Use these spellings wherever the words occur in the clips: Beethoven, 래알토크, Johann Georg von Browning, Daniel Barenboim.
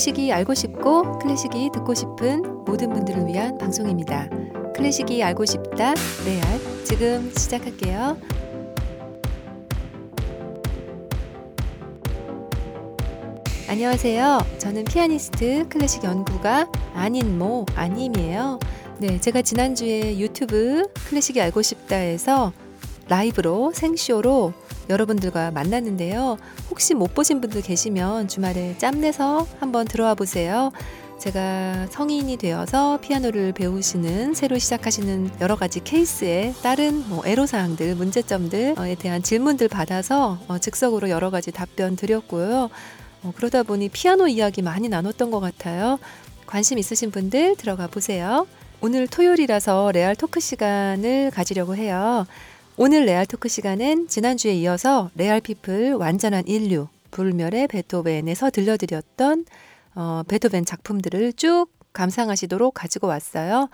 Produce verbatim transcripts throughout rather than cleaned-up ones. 클래식이 알고 싶고 클래식이 듣고 싶은 모든 분들을 위한 방송입니다. 클래식이 알고 싶다, 래알, 지금 시작할게요. 안녕하세요. 저는 피아니스트, 클래식 연구가 아닌 모, 아님이에요. 네, 제가 지난주에 유튜브 클래식이 알고 싶다에서 라이브로, 생쇼로 여러분들과 만났는데요. 혹시 못 보신 분들 계시면 주말에 짬내서 한번 들어와 보세요. 제가 성인이 되어서 피아노를 배우시는, 새로 시작하시는 여러 가지 케이스에 다른 뭐 애로사항들, 문제점들에 대한 질문들 받아서 즉석으로 여러 가지 답변 드렸고요. 어, 그러다 보니 피아노 이야기 많이 나눴던 것 같아요. 관심 있으신 분들 들어가 보세요. 오늘 토요일이라서 래알토크 시간을 가지려고 해요. 오늘 래알토크 시간은 지난주에 이어서 래알피플 완전한 인류, 불멸의 베토벤에서 들려드렸던 어, 베토벤 작품들을 쭉 감상하시도록 가지고 왔어요.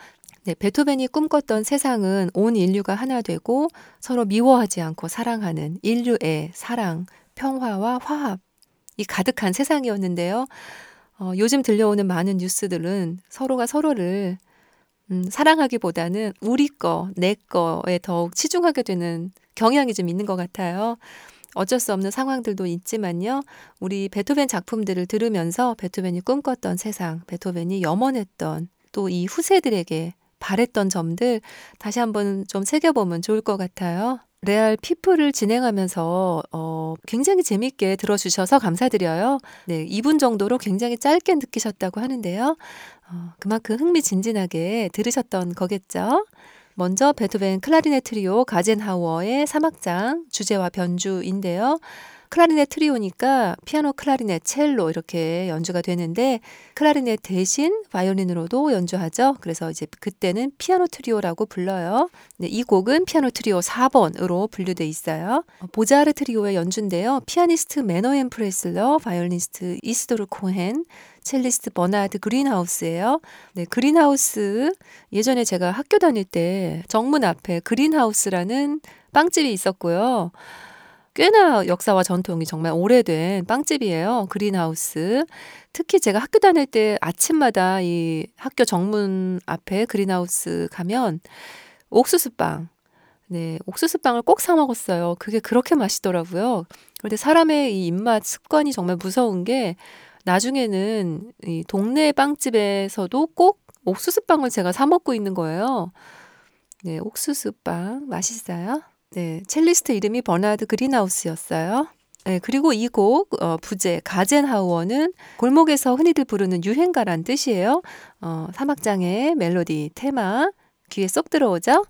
네, 베토벤이 꿈꿨던 세상은 온 인류가 하나 되고 서로 미워하지 않고 사랑하는 인류의 사랑, 평화와 화합, 이 가득한 세상이었는데요. 어, 요즘 들려오는 많은 뉴스들은 서로가 서로를 음, 사랑하기보다는 우리 거, 내 거에 더욱 치중하게 되는 경향이 좀 있는 것 같아요. 어쩔 수 없는 상황들도 있지만요. 우리 베토벤 작품들을 들으면서 베토벤이 꿈꿨던 세상, 베토벤이 염원했던, 또 이 후세들에게 바랬던 점들 다시 한번 좀 새겨보면 좋을 것 같아요. 래알 피플을 진행하면서 어, 굉장히 재미있게 들어주셔서 감사드려요. 네, 이 분 정도로 굉장히 짧게 느끼셨다고 하는데요. 어, 그만큼 흥미진진하게 들으셨던 거겠죠. 먼저 베토벤 클라리넷 트리오 가젠하우어의 삼 악장 주제와 변주인데요. 클라리넷 트리오니까 피아노, 클라리넷, 첼로 이렇게 연주가 되는데 클라리넷 대신 바이올린으로도 연주하죠. 그래서 이제 그때는 피아노 트리오라고 불러요. 네, 이 곡은 피아노 트리오 사 번으로 분류돼 있어요. 보자르 트리오의 연주인데요. 피아니스트 맨허햄 프레슬러, 바이올리니스트 이스도르 코헨, 첼리스트 버나드 그린하우스예요. 네, 그린하우스 예전에 제가 학교 다닐 때 정문 앞에 그린하우스라는 빵집이 있었고요. 꽤나 역사와 전통이 정말 오래된 빵집이에요. 그린하우스. 특히 제가 학교 다닐 때 아침마다 이 학교 정문 앞에 그린하우스 가면 옥수수빵. 네, 옥수수빵을 꼭 사 먹었어요. 그게 그렇게 맛있더라고요. 그런데 사람의 이 입맛 습관이 정말 무서운 게 나중에는 이 동네 빵집에서도 꼭 옥수수빵을 제가 사 먹고 있는 거예요. 네, 옥수수빵 맛있어요. 네, 첼리스트 이름이 버나드 그린하우스였어요. 네, 그리고 이 곡 어, 부제 가젠하우어는 골목에서 흔히들 부르는 유행가란 뜻이에요. 어, 삼 악장의 멜로디, 테마 귀에 쏙 들어오죠?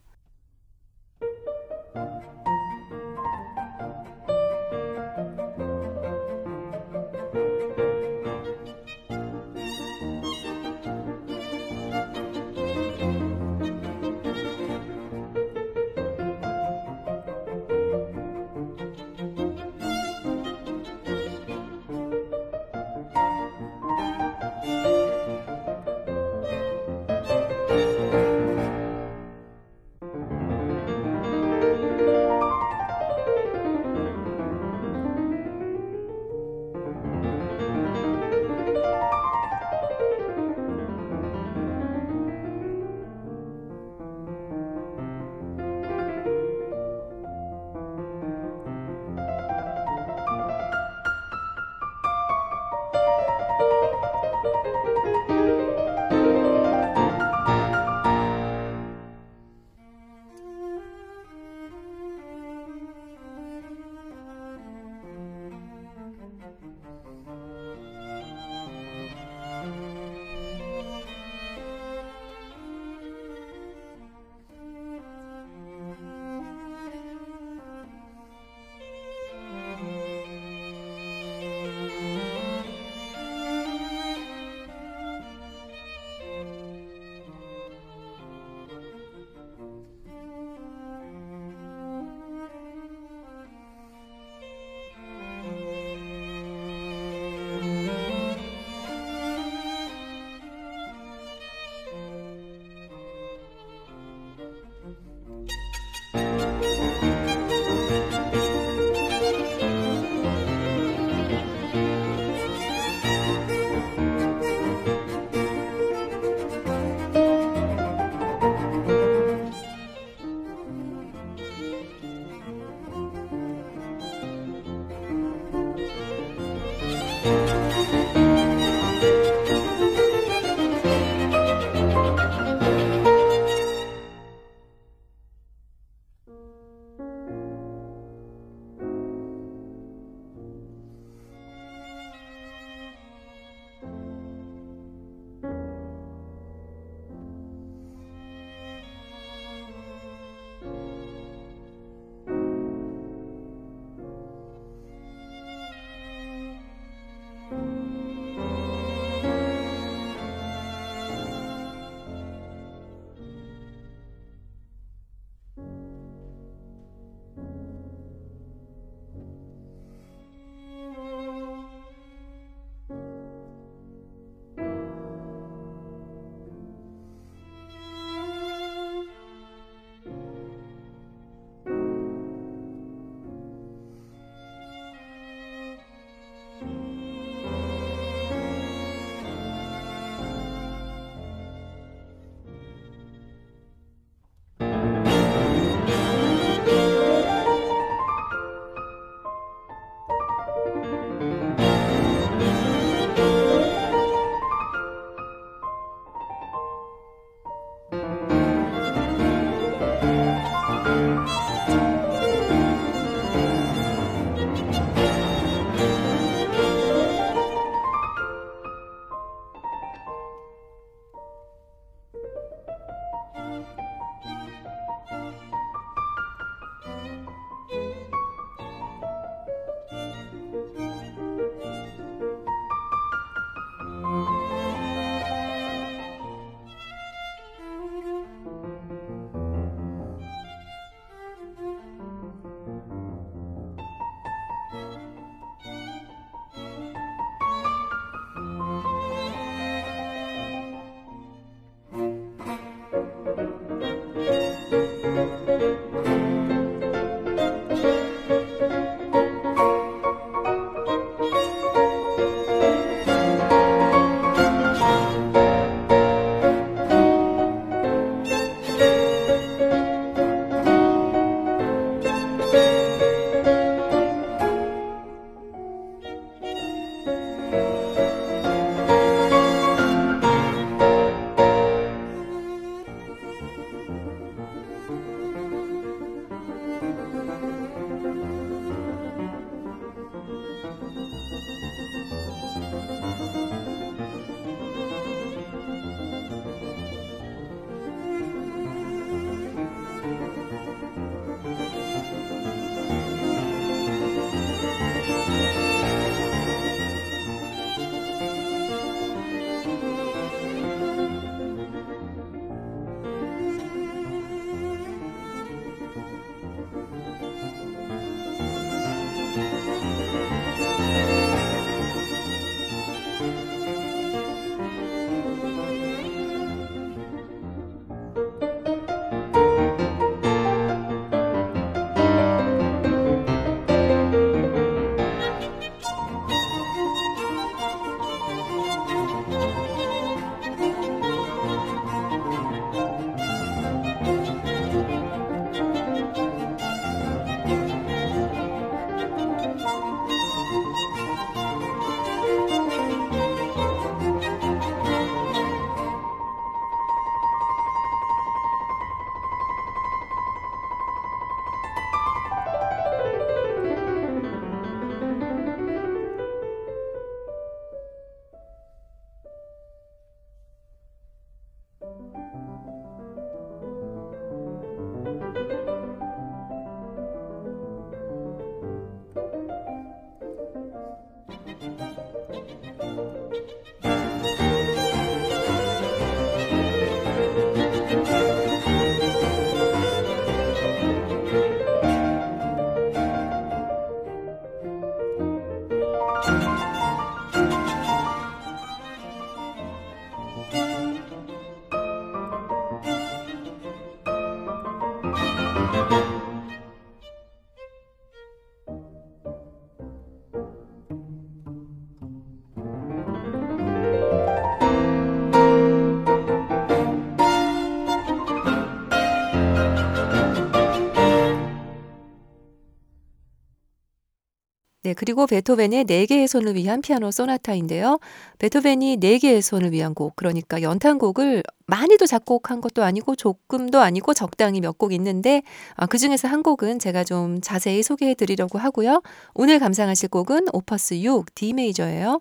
네, 그리고 베토벤의 네 개의 손을 위한 피아노 소나타인데요. 베토벤이 네 개의 손을 위한 곡, 그러니까 연탄곡을 많이도 작곡한 것도 아니고 조금도 아니고 적당히 몇 곡 있는데 아, 그중에서 한 곡은 제가 좀 자세히 소개해드리려고 하고요. 오늘 감상하실 곡은 오퍼스 육 D 메이저예요.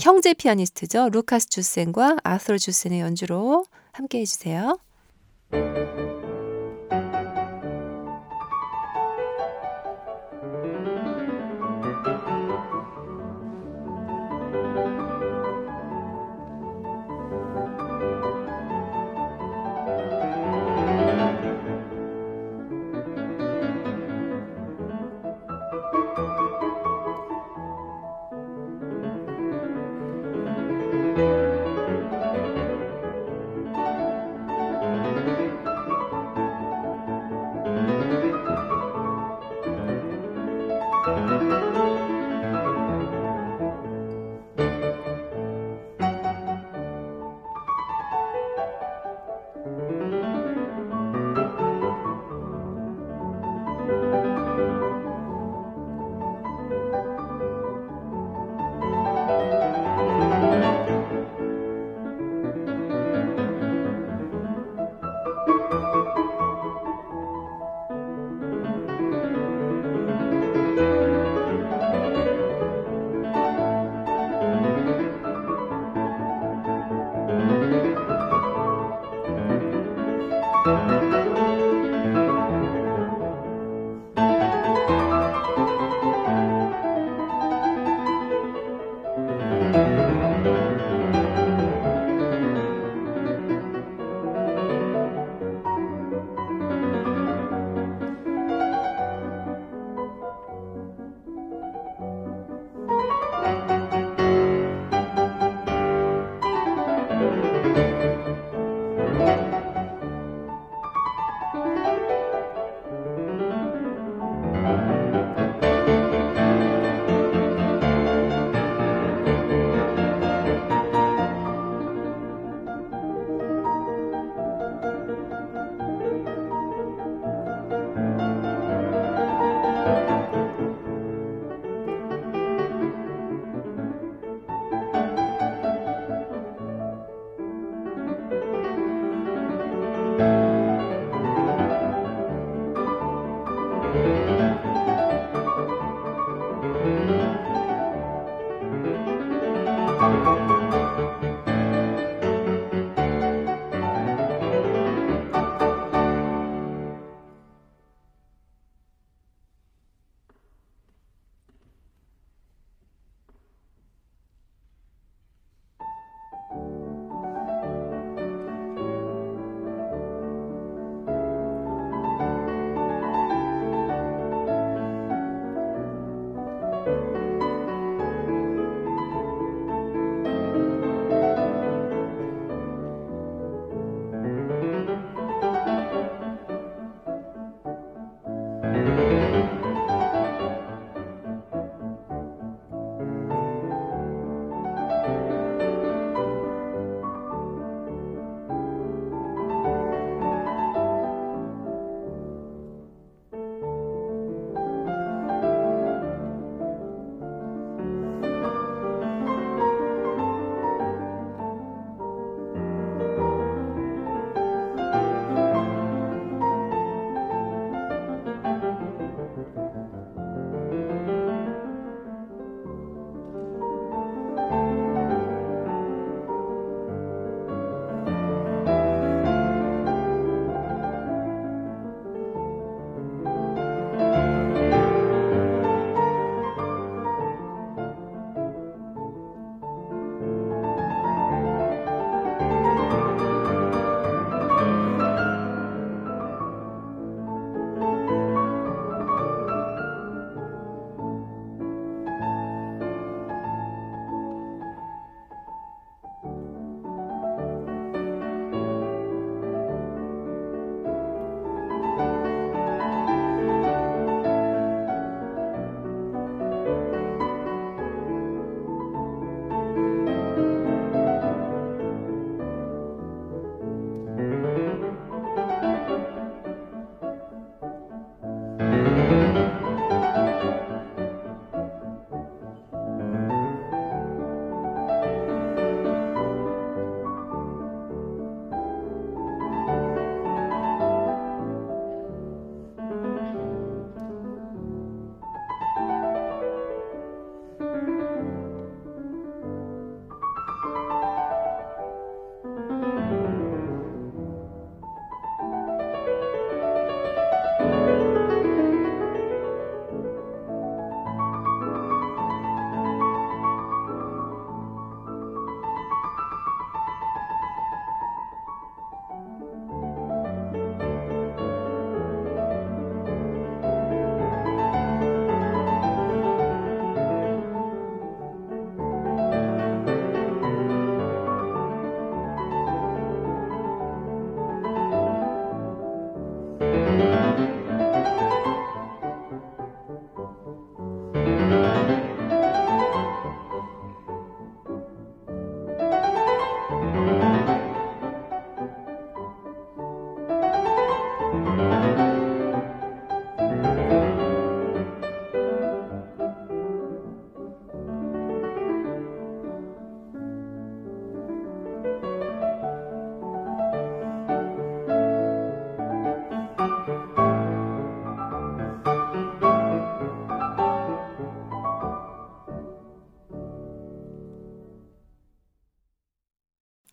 형제 피아니스트죠. 루카스 주센과 아스토르 주센의 연주로 함께 해주세요.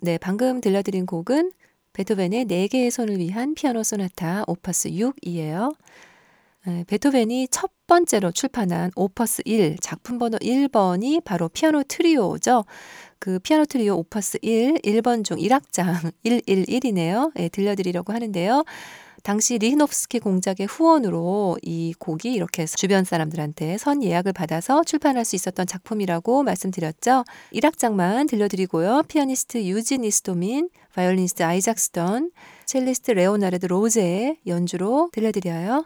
네, 방금 들려드린 곡은 베토벤의 네 개의 손을 위한 피아노 소나타 오퍼스 육이에요. 에, 베토벤이 첫 번째로 출판한 오퍼스 일, 작품 번호 일 번이 바로 피아노 트리오죠. 그 피아노 트리오 오퍼스 일, 일 번 중 일 악장 일백십일이네요. 예, 들려드리려고 하는데요. 당시 리흐노프스키 공작의 후원으로 이 곡이 이렇게 주변 사람들한테 선 예약을 받아서 출판할 수 있었던 작품이라고 말씀드렸죠. 일 악장만 들려드리고요. 피아니스트 유진 이스토민, 바이올리니스트 아이작 스턴, 첼리스트 레오나르드 로제의 연주로 들려드려요.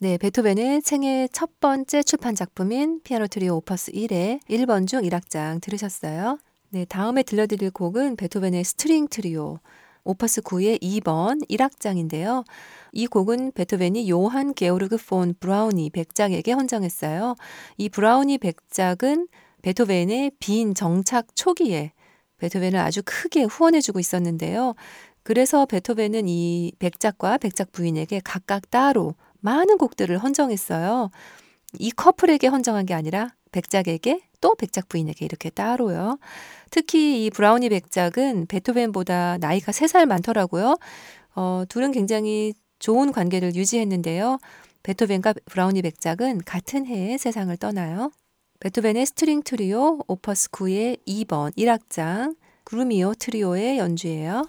네, 베토벤의 생애 첫 번째 출판 작품인 피아노 트리오 오퍼스 일의 일 번 중 일 악장 들으셨어요. 네, 다음에 들려드릴 곡은 베토벤의 스트링 트리오 오퍼스 구의 이 번 일 악장인데요. 이 곡은 베토벤이 요한 게오르그 폰 브라우니 백작에게 헌정했어요. 이 브라우니 백작은 베토벤의 빈 정착 초기에 베토벤을 아주 크게 후원해주고 있었는데요. 그래서 베토벤은 이 백작과 백작 부인에게 각각 따로 많은 곡들을 헌정했어요. 이 커플에게 헌정한 게 아니라 백작에게 또 백작 부인에게 이렇게 따로요. 특히 이 브라우니 백작은 베토벤보다 나이가 세 살 많더라고요. 어, 둘은 굉장히 좋은 관계를 유지했는데요. 베토벤과 브라우니 백작은 같은 해에 세상을 떠나요. 베토벤의 스트링 트리오 오퍼스 구의 이 번 일 악장 그루미오 트리오의 연주예요.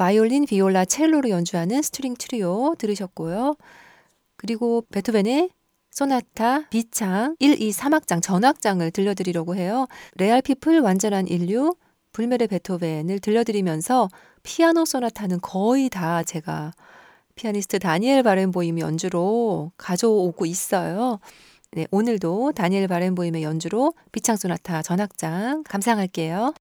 바이올린, 비올라, 첼로로 연주하는 스트링 트리오 들으셨고요. 그리고 베토벤의 소나타, 비창, 일, 이, 삼 악장, 전악장을 들려드리려고 해요. 레알피플, 완전한 인류, 불멜의 베토벤을 들려드리면서 피아노 소나타는 거의 다 제가 피아니스트 다니엘 바렌보임 연주로 가져오고 있어요. 네, 오늘도 다니엘 바렌보임의 연주로 비창 소나타 전악장 감상할게요.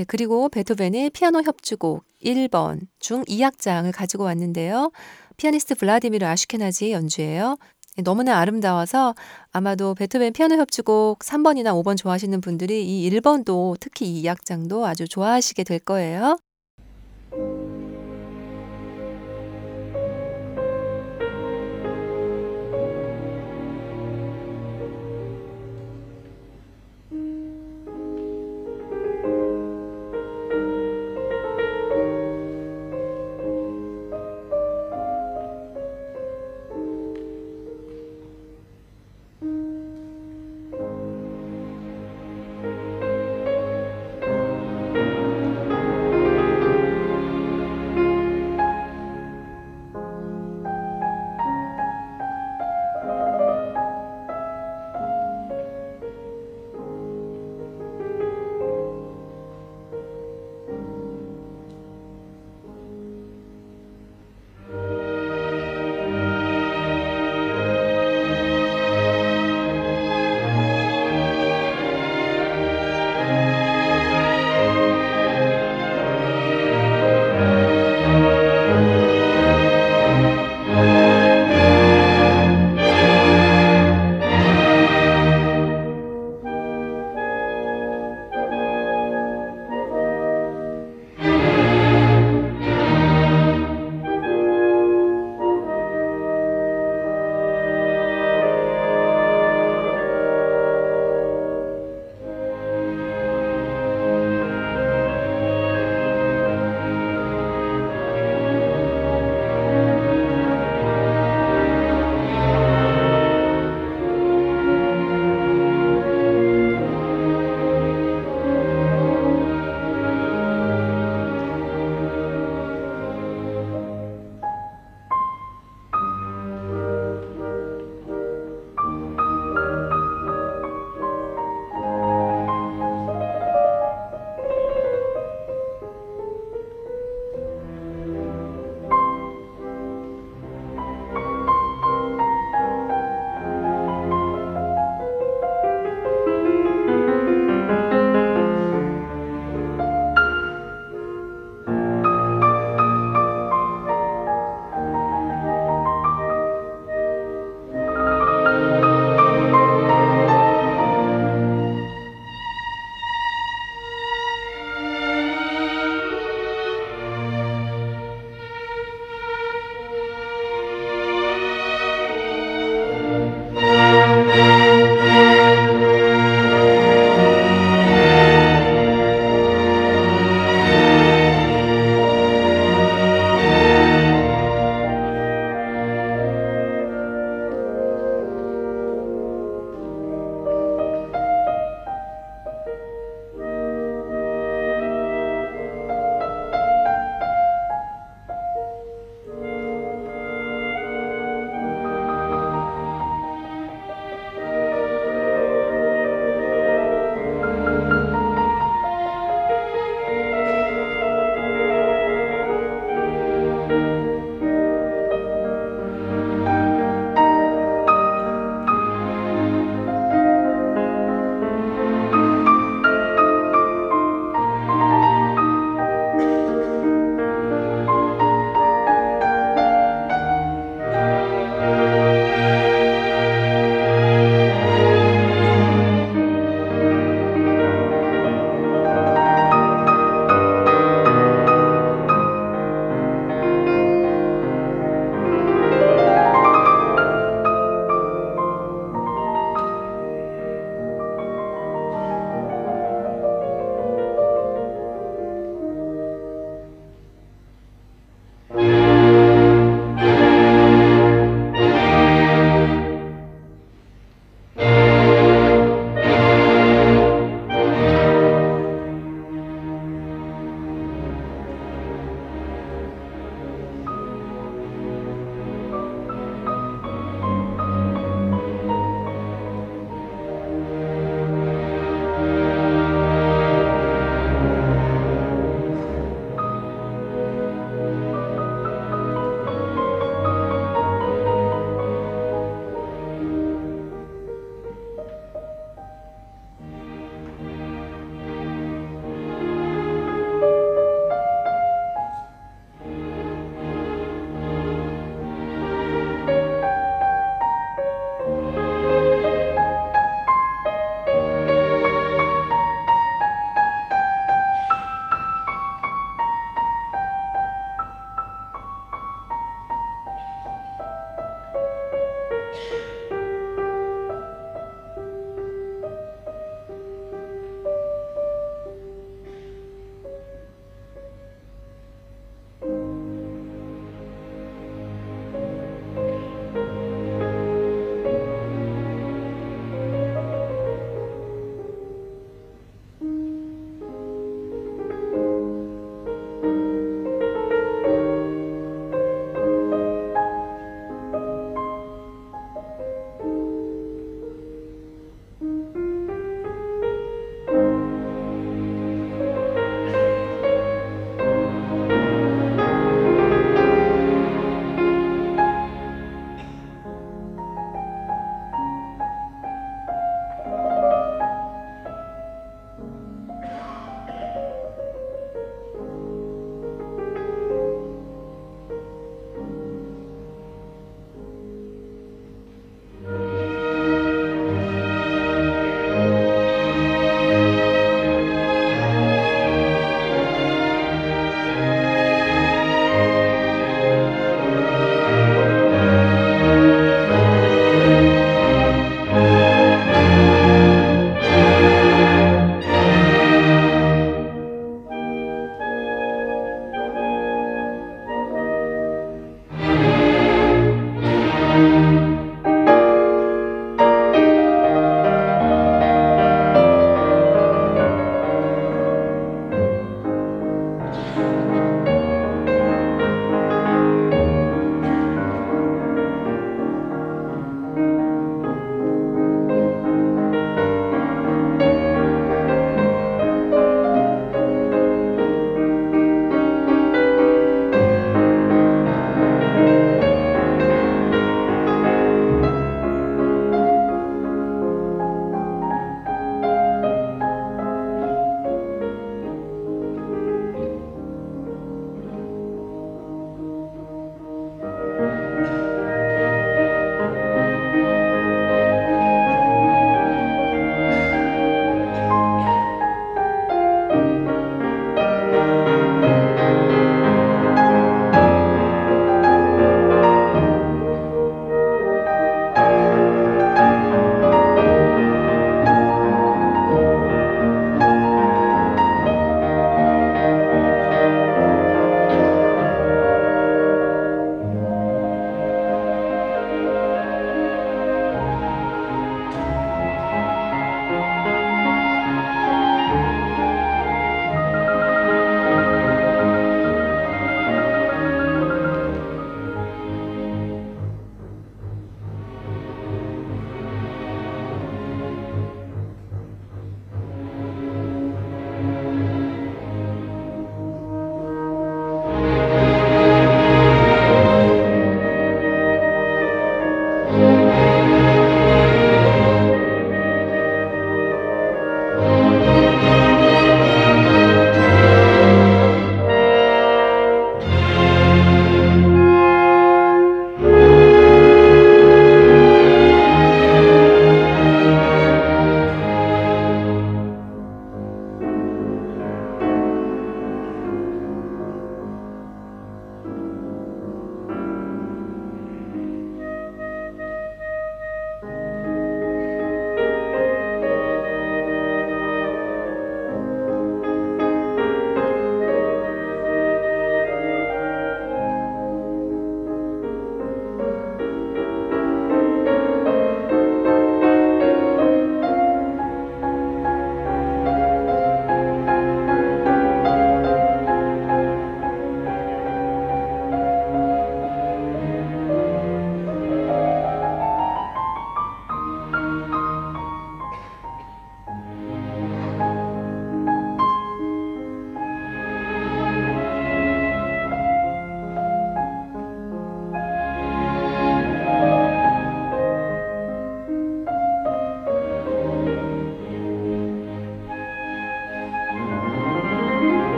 네, 그리고 베토벤의 피아노 협주곡 일 번 중 이 악장을 가지고 왔는데요. 피아니스트 블라디미르 아슈케나지의 연주예요. 너무나 아름다워서 아마도 베토벤 피아노 협주곡 삼 번이나 오 번 좋아하시는 분들이 이 일 번도 특히 이 악장도 아주 좋아하시게 될 거예요.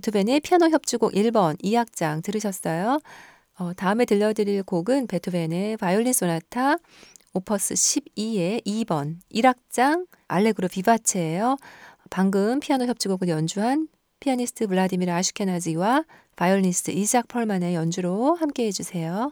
베토벤의 피아노 협주곡 일 번 이 악장 들으셨어요. 어, 다음에 들려드릴 곡은 베토벤의 바이올린 소나타 오퍼스 십이의 이 번 일 악장 알레그로 비바체예요. 방금 피아노 협주곡을 연주한 피아니스트 블라디미르 아슈케나지와 바이올리니스트 이삭 펄만의 연주로 함께해 주세요.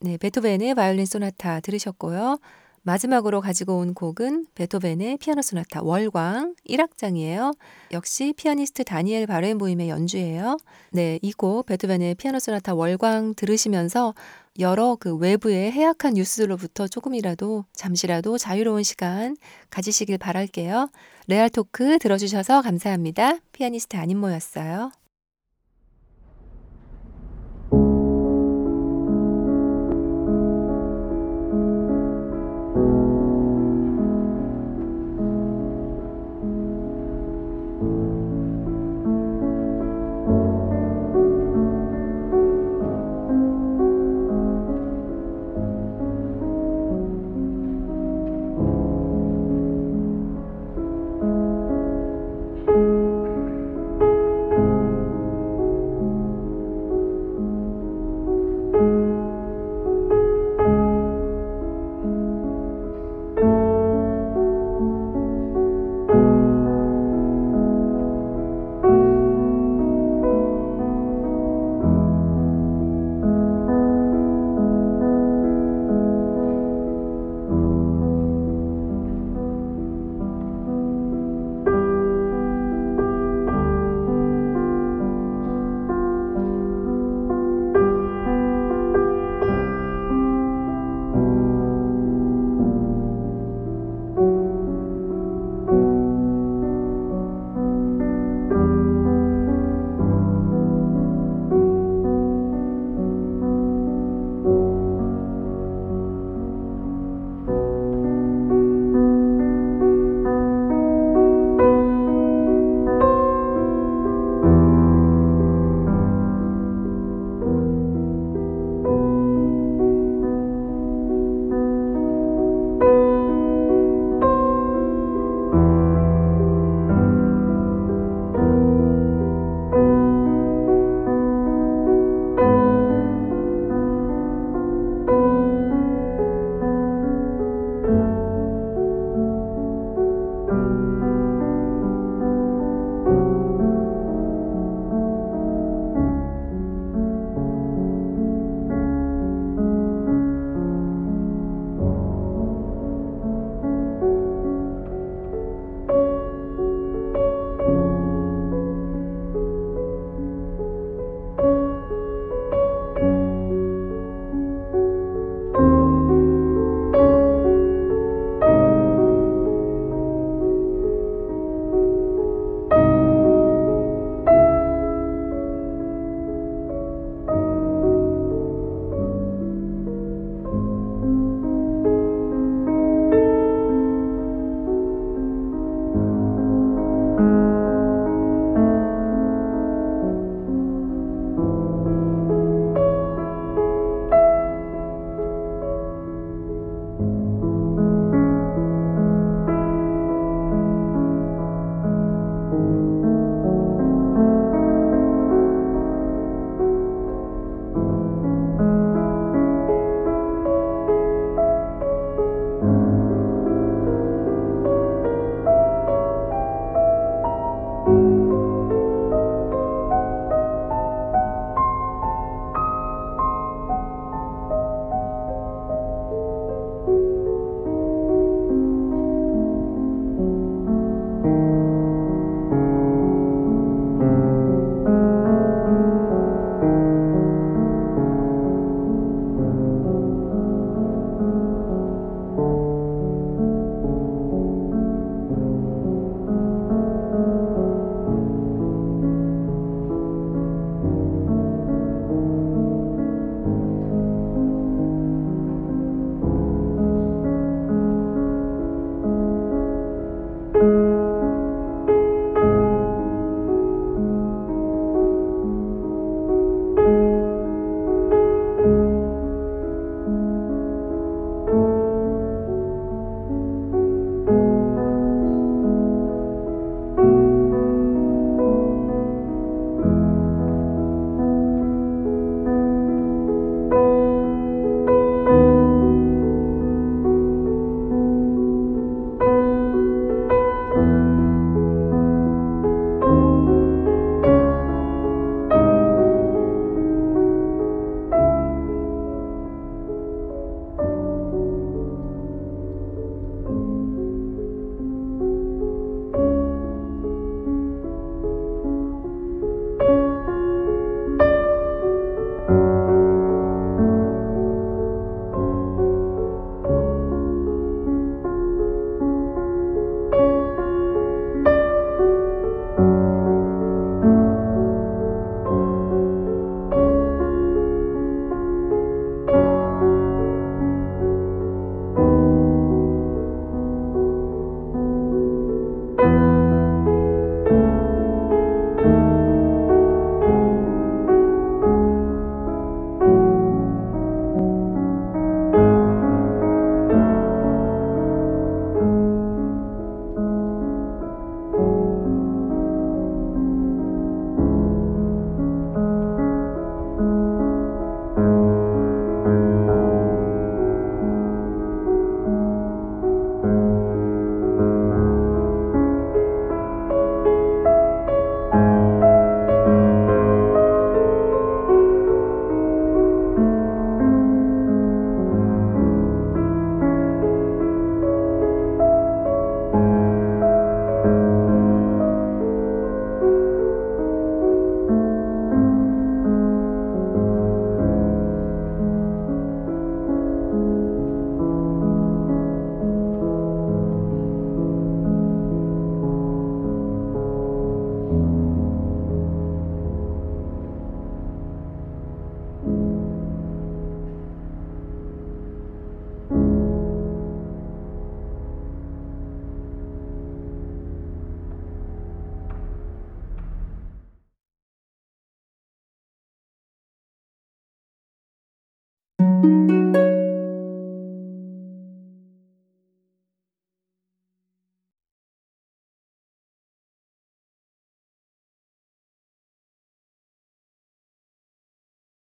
네, 베토벤의 바이올린 소나타 들으셨고요. 마지막으로 가지고 온 곡은 베토벤의 피아노 소나타 월광 일 악장이에요. 역시 피아니스트 다니엘 바렌보임의 연주예요. 네, 이 곡 베토벤의 피아노 소나타 월광 들으시면서 여러 그 외부의 해악한 뉴스들로부터 조금이라도 잠시라도 자유로운 시간 가지시길 바랄게요. 래알토크 들어주셔서 감사합니다. 피아니스트 안인모였어요.